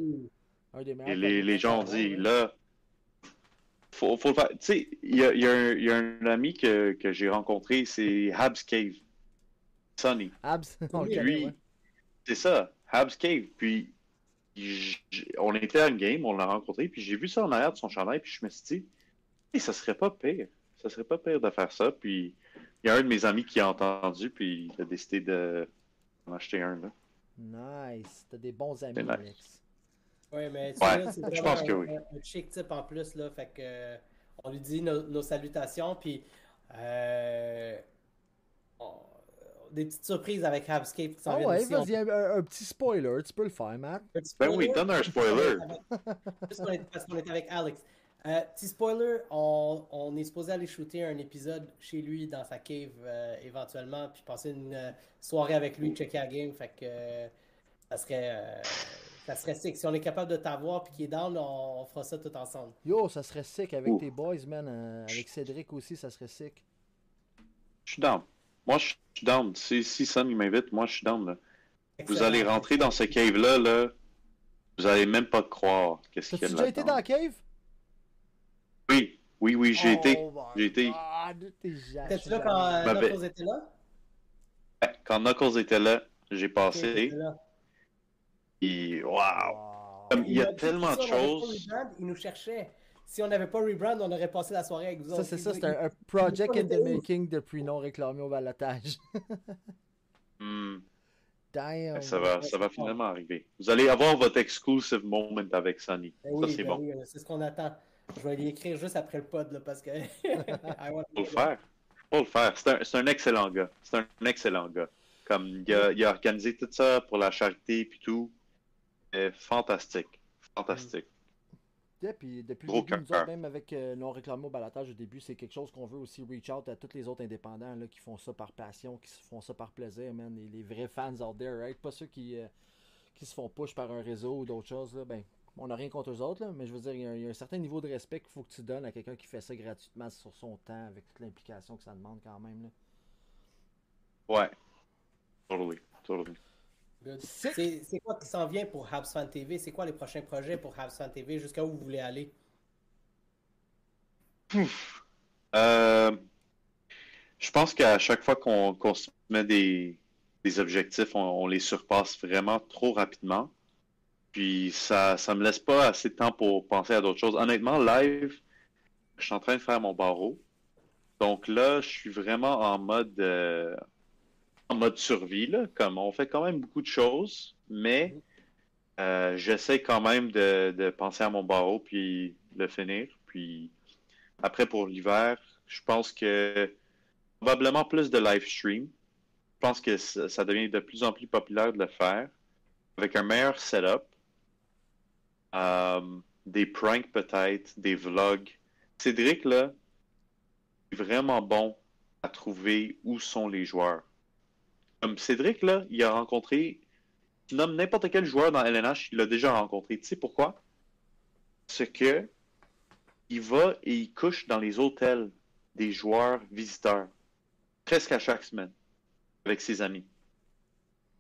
Et les gens ont dit, là, faut le faire. Tu sais, il y a un ami que j'ai rencontré, c'est Habs Cave. Sonny. Habs? Lui, c'est ça, Habs Cave. Puis, on était à une game, on l'a rencontré, puis j'ai vu ça en arrière de son chandail, puis je me suis dit, hey, ça serait pas pire. Ça serait pas pire de faire ça. Puis il y a un de mes amis qui a entendu, puis il a décidé de m'acheter un. Là. Nice. T'as des bons amis, Alex. Nice. Oui, mais je pense que oui. Un chic type en plus, là. Fait que on lui dit nos salutations, puis des petites surprises avec Habscape. Ouais, vas-y, un petit spoiler. Tu peux le faire, Matt. Ben oui, donne un spoiler. Parce qu'on est avec Alex. Petit spoiler, on est supposé aller shooter un épisode chez lui dans sa cave éventuellement, puis passer une soirée avec lui, checker la game, fait que ça serait Ça serait sick. Si on est capable de t'avoir et qu'il est down, on fera ça tout ensemble. Yo, ça serait sick avec tes boys, man. Avec Cédric aussi, ça serait sick. Je suis down. Moi, je suis down. Si Sonny m'invite, moi, je suis down. Là. Vous allez rentrer dans ce cave-là, là, vous allez même pas croire qu'est-ce qu'il y a là-dedans. T'as-tu déjà été dans la cave? Oui. Oui, j'ai été. J'ai été. T'es-tu là quand Knuckles était là? Ouais, quand Knuckles était là, j'ai passé. Wow. Il y a tellement de choses. Il nous cherchait. Si on n'avait pas rebrand, on aurait passé la soirée avec vous. Ça, c'est ça. C'est un project in the making depuis non réclamé au balotage. Damn. Ça va finalement arriver. Vous allez avoir votre exclusive moment avec Sonny. Ça, c'est bon. C'est ce qu'on attend. Je vais lui écrire juste après le pod, là, parce que... Faut le faire. C'est un excellent gars. Comme il a organisé tout ça pour la charité et tout. Fantastique. Yeah, puis depuis le début, nous autres, même avec non réclamé au balotage au début, c'est quelque chose qu'on veut aussi reach out à tous les autres indépendants là, qui font ça par passion, qui font ça par plaisir, man. Les vrais fans out there, right? Pas ceux qui se font push par un réseau ou d'autres choses, là, ben... On n'a rien contre eux autres, là, mais je veux dire, il y a un certain niveau de respect qu'il faut que tu donnes à quelqu'un qui fait ça gratuitement sur son temps, avec toute l'implication que ça demande quand même. Là. Ouais. Totally. C'est quoi qui s'en vient pour HabsFan TV? C'est quoi les prochains projets pour HabsFan TV? Jusqu'à où vous voulez aller? Je pense qu'à chaque fois qu'on se met des objectifs, on les surpasse vraiment trop rapidement. Puis ça me laisse pas assez de temps pour penser à d'autres choses. Honnêtement, live, je suis en train de faire mon barreau. Donc là, je suis vraiment en mode survie. Là. Comme on fait quand même beaucoup de choses, mais j'essaie quand même de penser à mon barreau puis le finir. Puis après, pour l'hiver, je pense que probablement plus de live stream. Je pense que ça devient de plus en plus populaire de le faire avec un meilleur setup. Des pranks peut-être, des vlogs. Cédric, là, est vraiment bon à trouver où sont les joueurs. Comme Cédric, là, il a rencontré... Tu nommes n'importe quel joueur dans LNH, il l'a déjà rencontré. Tu sais pourquoi? Parce que il va et il couche dans les hôtels des joueurs visiteurs. Presque à chaque semaine. Avec ses amis.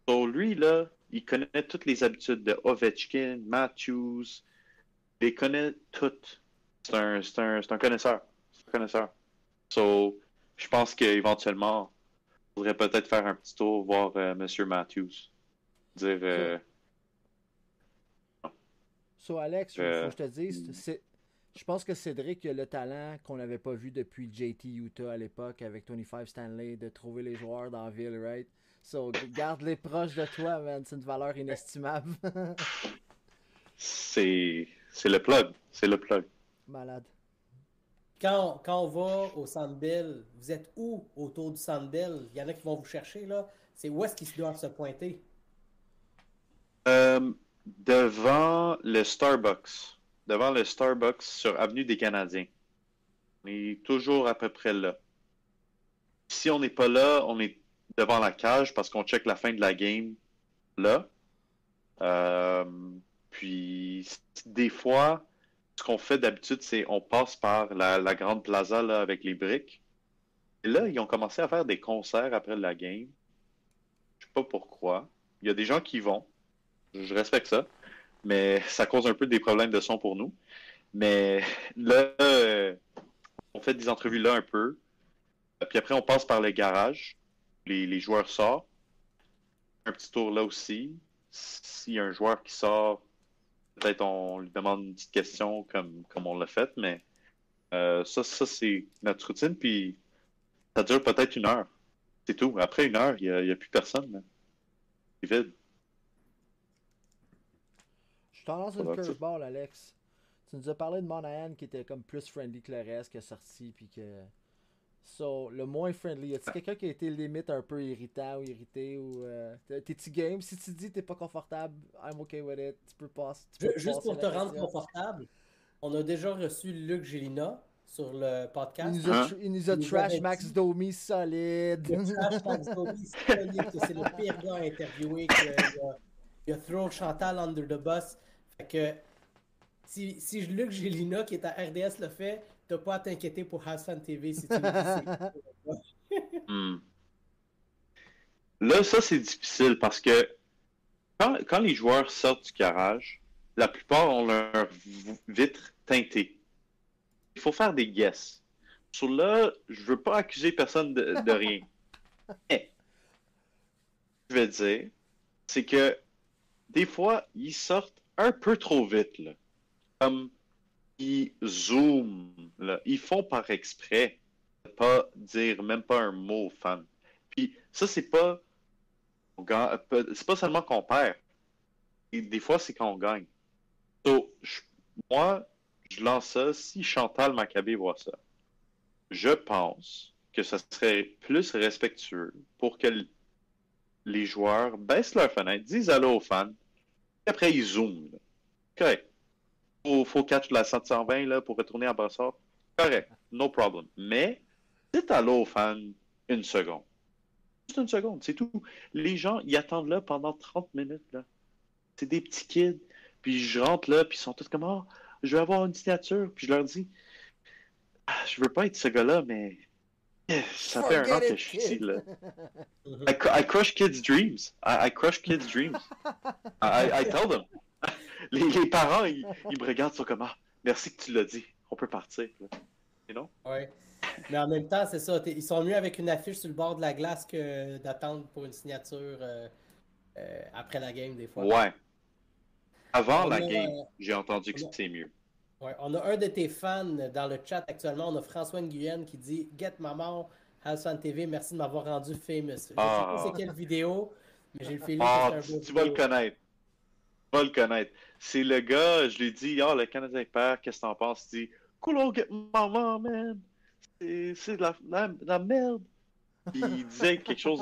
Donc lui, là... Il connaît toutes les habitudes de Ovechkin, Matthews. Il les connaît toutes. C'est un connaisseur. So, je pense qu'éventuellement, il faudrait peut-être faire un petit tour, voir M. Matthews. Dire... So, Alex, faut que je te dise, je pense que Cédric a le talent qu'on n'avait pas vu depuis JT Utah à l'époque avec 25 Stanley, de trouver les joueurs dans la ville, right? So, garde-les proches de toi, man. C'est une valeur inestimable. C'est le plug. Malade. Quand on va au Sandbell, vous êtes où autour du Sandbell? Il y en a qui vont vous chercher, là. C'est où est-ce qu'ils doivent se pointer? Devant le Starbucks. Sur Avenue des Canadiens. On est toujours à peu près là. Si on n'est pas là, on est devant la cage parce qu'on check la fin de la game là. Puis des fois, ce qu'on fait d'habitude, c'est on passe par la grande plaza là, avec les briques. Et là, ils ont commencé à faire des concerts après la game. Je sais pas pourquoi. Il y a des gens qui vont. Je respecte ça. Mais ça cause un peu des problèmes de son pour nous. Mais là, on fait des entrevues là un peu. Puis après, on passe par les garages. Les joueurs sortent. Un petit tour là aussi. S'il y a un joueur qui sort, peut-être on lui demande une petite question comme on l'a fait, mais ça c'est notre routine. Puis ça dure peut-être 1 heure. C'est tout. Après 1 heure, il n'y a plus personne. Là. C'est vide. Je t'en lance une curveball, Alex. Tu nous as parlé de Monahan qui était comme plus friendly que le reste, qui est sorti, puis que... So, le moins friendly. Y a-t-il quelqu'un qui a été limite un peu irritant ou irrité ou t'es-tu game? Si tu dis t'es pas confortable, I'm okay with it. Tu peux passer. Juste pour te rendre confortable, on a déjà reçu Luc Gelineau sur le podcast. Il nous a trash Max Domi solide. C'est le pire gars à interviewer qu'il Il a throw Chantal under the bus. Fait que si Luc Gelineau qui est à RDS le fait, t'as pas à t'inquiéter pour HabsFanTV si tu me dis Là, ça, c'est difficile parce que quand les joueurs sortent du garage, la plupart ont leur vitre teintée. Il faut faire des guesses. Sur là, je veux pas accuser personne de rien. Mais, je vais dire, c'est que des fois, ils sortent un peu trop vite. Là. Comme ils zooment. Là. Ils font par exprès de pas dire même pas un mot aux fans. Puis ça, c'est pas seulement qu'on perd. Et des fois, c'est qu'on gagne. Donc, moi, je lance ça si Chantal Maccabé voit ça. Je pense que ça serait plus respectueux pour que les joueurs baissent leur fenêtre, disent allô aux fans, et après ils zooment. Là. Correct. Faut catch la 720 là, pour retourner en brassard. Correct. No problem. Mais, dites allô aux fans une seconde. Juste une seconde, c'est tout. Les gens, ils attendent là pendant 30 minutes. Là. C'est des petits kids. Puis je rentre là, puis ils sont tous comme « Ah, oh, je veux avoir une signature. » Puis je leur dis « Je veux pas être ce gars-là, mais ça fait un an que je suis ici. » I crush kids' dreams. I crush kids' dreams. I tell them. Les parents, ils me regardent, ils sont comme « Ah, merci que tu l'as dit. On peut partir. » You know? Ouais. Mais en même temps, c'est ça. Ils sont mieux avec une affiche sur le bord de la glace que d'attendre pour une signature après la game, des fois. Ouais. Avant la game, j'ai entendu que c'était mieux. Ouais. On a un de tes fans dans le chat actuellement. On a François Nguyen qui dit « Get maman, HabsFanTV, merci de m'avoir rendu famous. » Je sais pas c'est quelle vidéo, mais j'ai le feeling que c'est un beau. Tu vas le connaître. Tu vas le connaître. C'est le gars, je lui ai dit « Oh, le Canadien perd, qu'est-ce que t'en penses? » Il dit « Cool, get maman, man. » C'est de la merde. Puis il disait quelque chose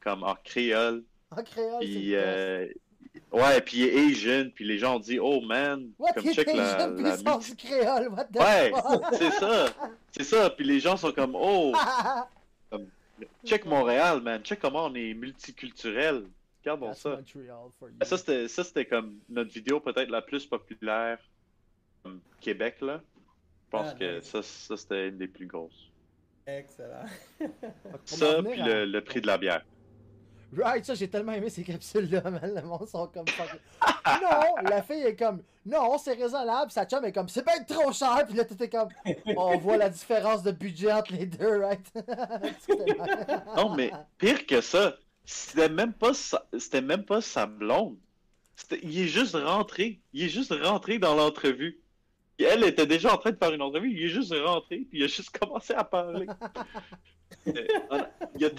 comme en créole. En créole, puis, ouais, puis il est Asian, puis les gens ont dit « Oh, man! » Comme check la créole, what the ouais, c'est ça. C'est ça, puis les gens sont comme « Oh! » Check Montréal, man. Check comment on est multiculturel. Regardons ça. Ça, c'était comme notre vidéo peut-être la plus populaire Québec, là. Je pense que ça c'était une des plus grosses. Excellent. Ça, puis le prix de la bière. Right, ça, j'ai tellement aimé ces capsules-là, man. Le monde sont comme... non, la fille est comme... Non, c'est raisonnable. Sa chum est comme... C'est bien trop cher. Puis là, tout est comme... On voit la différence de budget entre les deux, right? Non, mais pire que ça, c'était même pas sa blonde. Il est juste rentré dans l'entrevue. Elle était déjà en train de faire une entrevue, il est juste rentré, puis il a juste commencé à parler. Il y a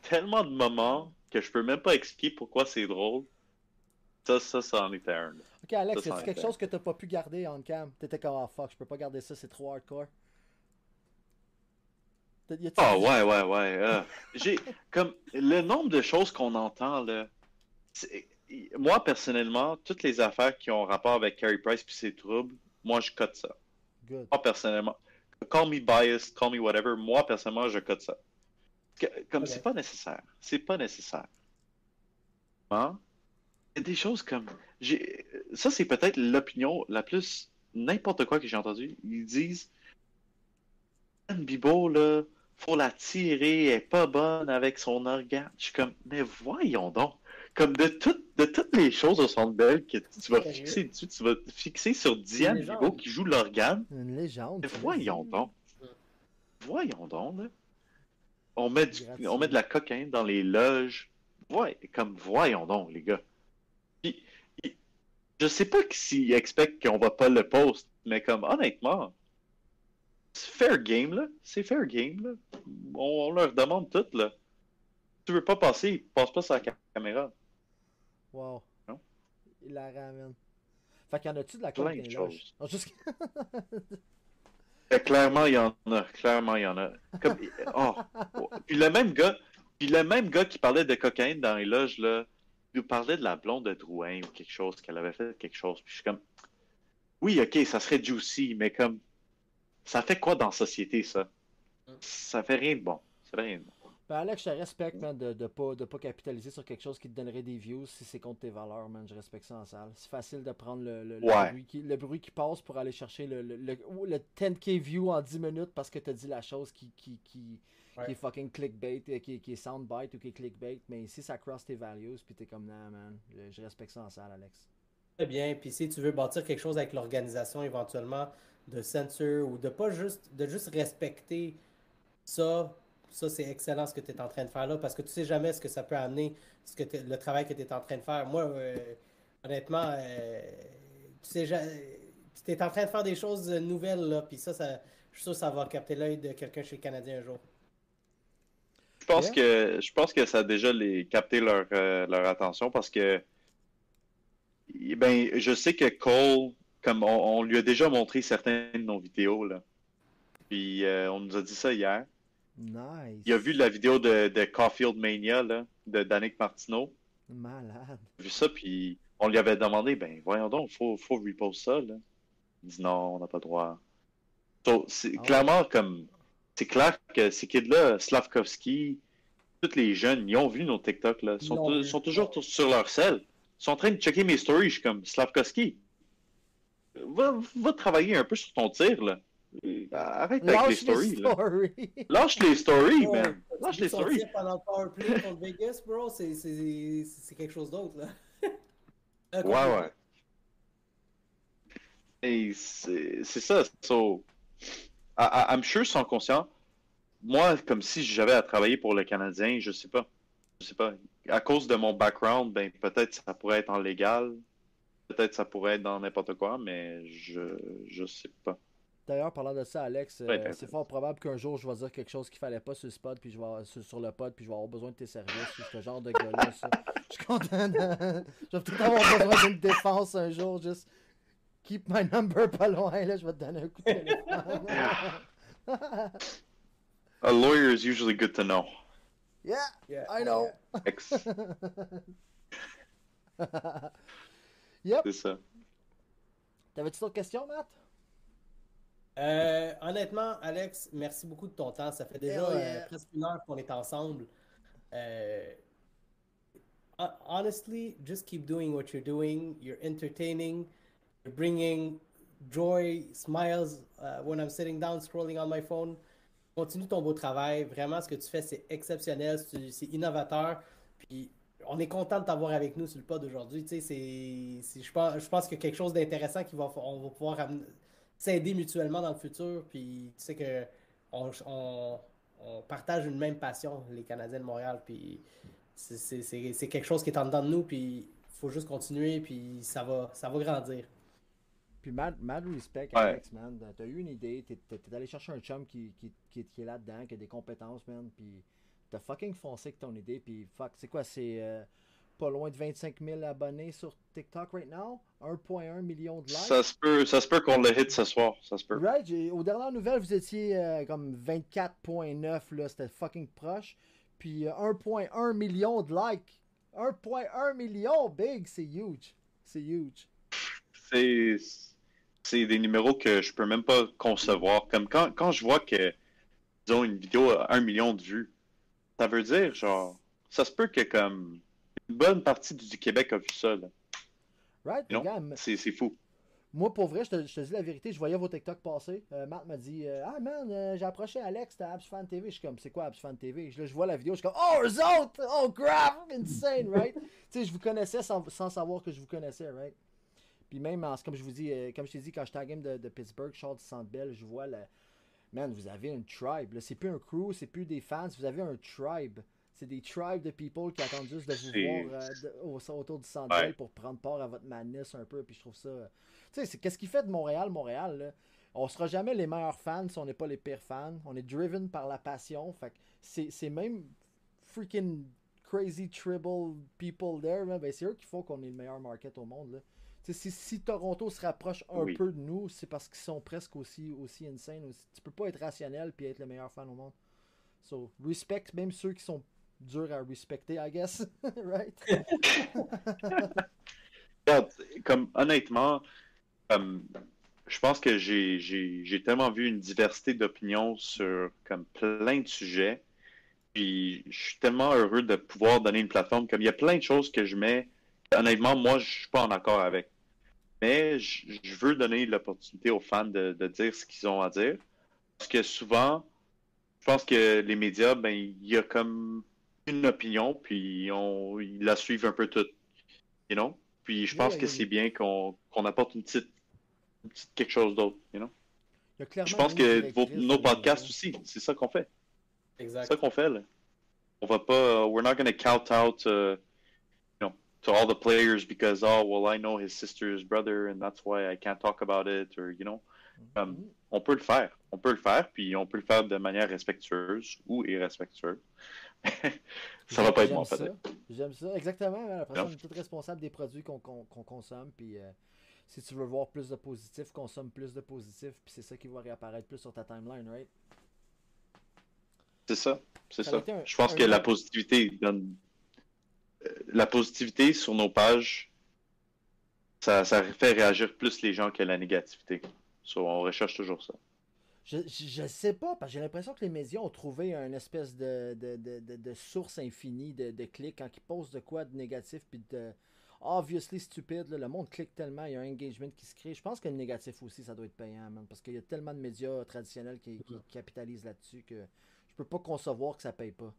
tellement de moments que je peux même pas expliquer pourquoi c'est drôle. Ça en était un. Ok, Alex, c'est quelque chose que t'as pas pu garder en cam. T'étais comme, oh fuck, je peux pas garder ça, c'est trop hardcore. Oh ouais. J'ai comme le nombre de choses qu'on entend là. Moi, personnellement, toutes les affaires qui ont rapport avec Carey Price puis ses troubles, moi, je cote ça. Good. Moi, personnellement, call me biased, call me whatever, moi, personnellement, je cote ça. Comme c'est pas nécessaire. C'est pas nécessaire. Hein? Il y a des choses comme... Ça, c'est peut-être l'opinion la plus n'importe quoi que j'ai entendue. Ils disent « Anne Bibo, là, faut la tirer, elle est pas bonne avec son organe. » Je suis comme « Mais voyons donc! » Comme de toutes les choses au Centre Bell que tu vas fixer dessus, tu vas fixer sur Diane Bigot qui joue l'organe. Une légende. Voyons donc. Voyons donc. Là. On met de la cocaïne dans les loges. Ouais, comme voyons donc, les gars. Puis, je sais pas s'ils expectent qu'on va pas le post, mais comme honnêtement, c'est fair game, là. C'est fair game, là. On leur demande tout, là. Tu veux pas passer, il passe pas sur la caméra. Wow. Non? Il la ramène. Fait qu'il y en a-tu de la cocaïne dans les loges? Non, juste... Clairement, il y en a. Clairement, il y en a. Comme... oh. Puis le même gars qui parlait de cocaïne dans les loges, là, il nous parlait de la blonde de Drouin ou quelque chose, qu'elle avait fait quelque chose. Puis je suis comme... Oui, ok, ça serait juicy, mais comme... Ça fait quoi dans la société, ça? Ça fait rien de bon. Ça fait rien de bon. Ben Alex, je te respecte, man, de pas capitaliser sur quelque chose qui te donnerait des views si c'est contre tes valeurs, man. Je respecte ça en salle. C'est facile de prendre le bruit qui passe pour aller chercher le 10K view en 10 minutes parce que t'as dit la chose qui est fucking clickbait, qui est soundbite ou qui est clickbait. Mais ici, ça cross tes values, puis t'es comme, nah, man, je respecte ça en salle, Alex. Très bien. Puis si tu veux bâtir quelque chose avec l'organisation éventuellement de censure ou de pas juste, de juste respecter ça... Ça, c'est excellent ce que tu es en train de faire là, parce que tu sais jamais ce que ça peut amener, le travail que tu es en train de faire. Moi, honnêtement, tu sais, tu es en train de faire des choses nouvelles, là, puis ça, je suis sûr que ça va capter l'œil de quelqu'un chez les Canadiens un jour. Je pense que ça a déjà capté leur attention, parce que ben, je sais que Cole, comme on lui a déjà montré certaines de nos vidéos, là, puis on nous a dit ça hier. Nice. Il a vu la vidéo de Caulfield Mania, là, de Danick Martineau. Malade. Il a vu ça, puis on lui avait demandé, ben voyons donc, faut reposer ça, là. Il dit non, on n'a pas le droit. So, c'est clair que ces kids-là, Slavkowski, tous les jeunes, ils ont vu nos TikTok, là. Ils sont toujours sur leur selle. Ils sont en train de checker mes stories, je suis comme, Slavkowski, va travailler un peu sur ton tir, là. Arrête avec les stories. Lâche les stories, man. Lâche les stories. Pendant le powerplay contre Vegas, bro, c'est quelque chose d'autre, là. Ouais. Et c'est ça. So, I'm sure, sans conscient, moi, comme si j'avais à travailler pour le Canadien, je sais pas. À cause de mon background, ben peut-être ça pourrait être en légal, peut-être ça pourrait être dans n'importe quoi, mais je sais pas. D'ailleurs, parlant de ça, Alex, c'est fort probable qu'un jour, je vais dire quelque chose qu'il fallait pas sur le pod, puis je vais avoir besoin de tes services. Je suis ce genre de gars-là, ça. Je suis content. Je vais peut-être avoir besoin d'une défense un jour. Juste keep my number pas loin, là. Je vais te donner un coup de téléphone. A lawyer is usually good to know. Yeah, I know. Yep. C'est ça. T'avais-tu d'autres questions, Matt? Honnêtement, Alex, merci beaucoup de ton temps. Ça fait déjà presque une heure qu'on est ensemble. Honestly, just keep doing what you're doing. You're entertaining. You're bringing joy, smiles when I'm sitting down scrolling on my phone. Continue ton beau travail. Vraiment, ce que tu fais, c'est exceptionnel. C'est innovateur. Puis, on est content de t'avoir avec nous sur le pod aujourd'hui. Tu sais, je pense qu'il y a quelque chose d'intéressant qu'on va pouvoir amener. S'aider mutuellement dans le futur, puis tu sais que on partage une même passion, les Canadiens de Montréal, puis c'est quelque chose qui est en dedans de nous, puis il faut juste continuer, puis ça va grandir. Puis mad respect, Alex, man, t'as eu une idée, t'es allé chercher un chum qui est là-dedans, qui a des compétences, man, puis t'as fucking foncé avec ton idée, puis fuck, c'est quoi, c'est... pas loin de 25 000 abonnés sur TikTok right now, 1,1 million de likes. Ça se peut qu'on le hit ce soir, ça se peut. Right, aux dernières nouvelles, vous étiez comme 24,9, là, c'était fucking proche, puis 1,1 million de likes. 1,1 million, big, c'est huge, c'est huge. C'est des numéros que je peux même pas concevoir, comme quand je vois que, disons, une vidéo a 1 million de vues, ça veut dire, genre, ça se peut que comme... Une bonne partie du Québec a vu ça, là. Right, c'est fou. Moi, pour vrai, je te dis la vérité, je voyais vos TikTok passer. Matt m'a dit « Ah, man, j'ai approché Alex de HabsFanTV. » Je suis comme « C'est quoi HabsFanTV? » Je vois la vidéo, je suis comme « Oh, eux autres! Oh, grave! Insane, right? » Tu sais, je vous connaissais sans savoir que je vous connaissais, right? Puis même, comme je t'ai dit, quand j'étais à la game de Pittsburgh, je sors du Centre Bell, je vois la... Man, vous avez une tribe, là. C'est plus un crew, c'est plus des fans, vous avez un tribe. C'est des tribes de people qui attendent juste de vous voir autour du centre pour prendre part à votre madness un peu. Puis je trouve ça... Tu sais, c'est qu'est-ce qui fait de Montréal, là? On sera jamais les meilleurs fans si on n'est pas les pires fans. On est driven par la passion. Fait que c'est même freaking crazy tribal people there. Là, ben c'est eux qui font qu'on est le meilleur market au monde, là. Tu sais, si Toronto se rapproche un peu de nous, c'est parce qu'ils sont presque aussi insane. Aussi. Tu peux pas être rationnel puis être le meilleur fan au monde. So, respect même ceux qui sont dur à respecter, I guess. Right? Comme, honnêtement, je pense que j'ai tellement vu une diversité d'opinions sur comme, plein de sujets Puis je suis tellement heureux de pouvoir donner une plateforme. Comme il y a plein de choses que je mets. Honnêtement, moi, je suis pas en accord avec. Mais je veux donner l'opportunité aux fans de dire ce qu'ils ont à dire. Parce que souvent, je pense que les médias, ben, il y a comme une opinion, puis ils la suivent un peu toute. You know? Puis je pense que c'est bien qu'on apporte une petite quelque chose d'autre. You know? Je pense que nos podcasts aussi, c'est ça qu'on fait. C'est ça qu'on fait, là. On va pas... we're not going to count out to all the players because, oh, well, I know his sister's brother and that's why I can't talk about it, or, you know. On peut le faire. On peut le faire, puis on peut le faire de manière respectueuse ou irrespectueuse. Ça va pas être moi, peut-être. J'aime ça, exactement. La personne est toute responsable des produits qu'on consomme, puis si tu veux voir plus de positifs, consomme plus de positifs, puis c'est ça qui va réapparaître plus sur ta timeline, right? C'est ça, c'est ça. Je pense que la positivité donne... La positivité sur nos pages, ça fait réagir plus les gens que la négativité. So, on recherche toujours ça. Je sais pas, parce que j'ai l'impression que les médias ont trouvé une espèce de source infinie de clics quand ils posent de quoi de négatif puis de obviously stupide. Là, le monde clique tellement, il y a un engagement qui se crée. Je pense que le négatif aussi, ça doit être payant, man, parce qu'il y a tellement de médias traditionnels qui capitalisent là-dessus que je peux pas concevoir que ça paye pas.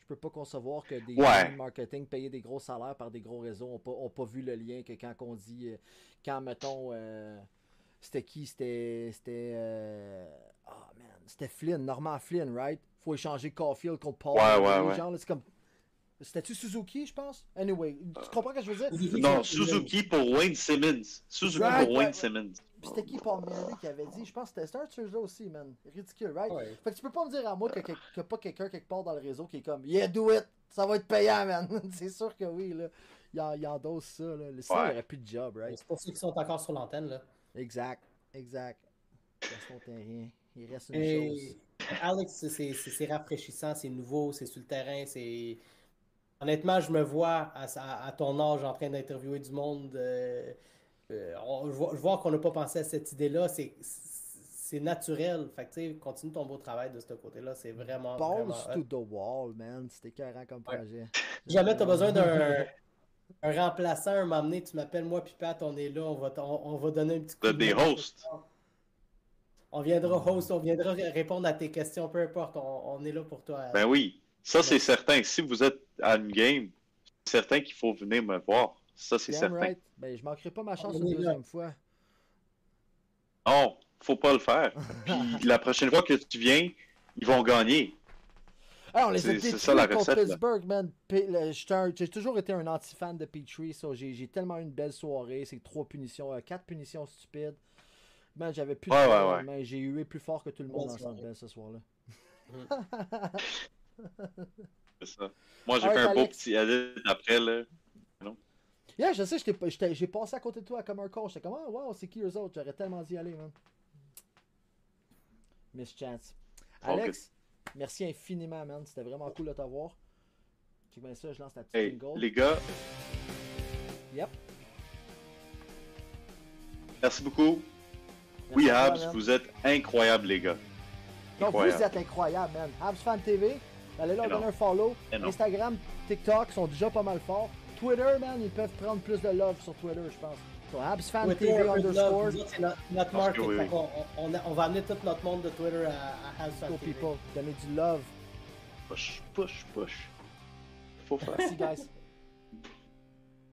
Je peux pas concevoir que des gens de marketing payés des gros salaires par des gros réseaux ont pas vu le lien que quand on dit, quand mettons, c'était qui? C'était Flynn, Norman Flynn, right? Faut échanger Caulfield contre Paul. Ouais. C'est comme... C'était-tu Suzuki, je pense? Anyway, tu comprends ce que je veux dire? Non, Suzuki pour Wayne Simmons. Suzuki pour Wayne Simmons. C'était qui Paul Miranda qui avait dit? Je pense que c'était Sturges aussi, man. Ridicule, right? Ouais. Fait que tu peux pas me dire à moi qu'il n'y a pas quelqu'un quelque part dans le réseau qui est comme « Yeah, do it! Ça va être payant, man! » C'est sûr que oui, là. Il endosse ça, là. Le style n'aurait plus de job, right? C'est pour ceux qui sont encore sur l'antenne, là. Exact. Il reste une chose. Alex, c'est rafraîchissant, c'est nouveau, c'est sur le terrain, c'est... Honnêtement, je me vois à ton âge en train d'interviewer du monde. Je vois qu'on n'a pas pensé à cette idée-là. C'est naturel. Fait que, tu sais, continue ton beau travail de ce côté-là. C'est vraiment... Balls to the wall, man. C'était écœurant comme projet. Jamais tu as besoin d'un remplaçant, un m'amener. Tu m'appelles, moi, puis Pat, on est là. On va donner un petit coup de... Des hosts. On viendra host, on viendra répondre à tes questions, peu importe. On est là pour toi. Ben oui. Ça, c'est certain. Si vous êtes à une game, c'est certain qu'il faut venir me voir. Ça, c'est certain. Right. Ben, je ne manquerai pas ma chance une deuxième fois. Non, faut pas le faire. Puis la prochaine fois que tu viens, ils vont gagner. Ah, on les a détruits contre Pittsburgh, man. J'ai toujours été un anti-fan de Petrie. J'ai tellement eu une belle soirée. C'est 4 punitions stupides. Man, j'avais plus de... J'ai hué plus fort que tout le monde dans le Centre Bell ce soir-là. C'est ça. Moi, j'ai fait un beau petit edit après, là. Non? Yeah, je sais, j'ai passé à côté de toi comme un coach. J'étais comme, oh, wow, c'est qui eux autres? J'aurais tellement d'y aller, man. Miss Chance. Alex, merci infiniment, man. C'était vraiment cool de t'avoir. Bien ça, je lance la petite goal. Les gars. Yep. Merci beaucoup. Oui, Habs, vous êtes incroyables, les gars. Donc, vous êtes incroyables, man. HabsFanTV. Allez leur donner un follow. Instagram, TikTok sont déjà pas mal forts. Twitter, man, ils peuvent prendre plus de love sur Twitter, je pense. So, HabsFanTV _. C'est notre market. Oui. On va amener tout notre monde de Twitter à HabsFanTV. Donner du love. Push. Faut faire. Merci, guys.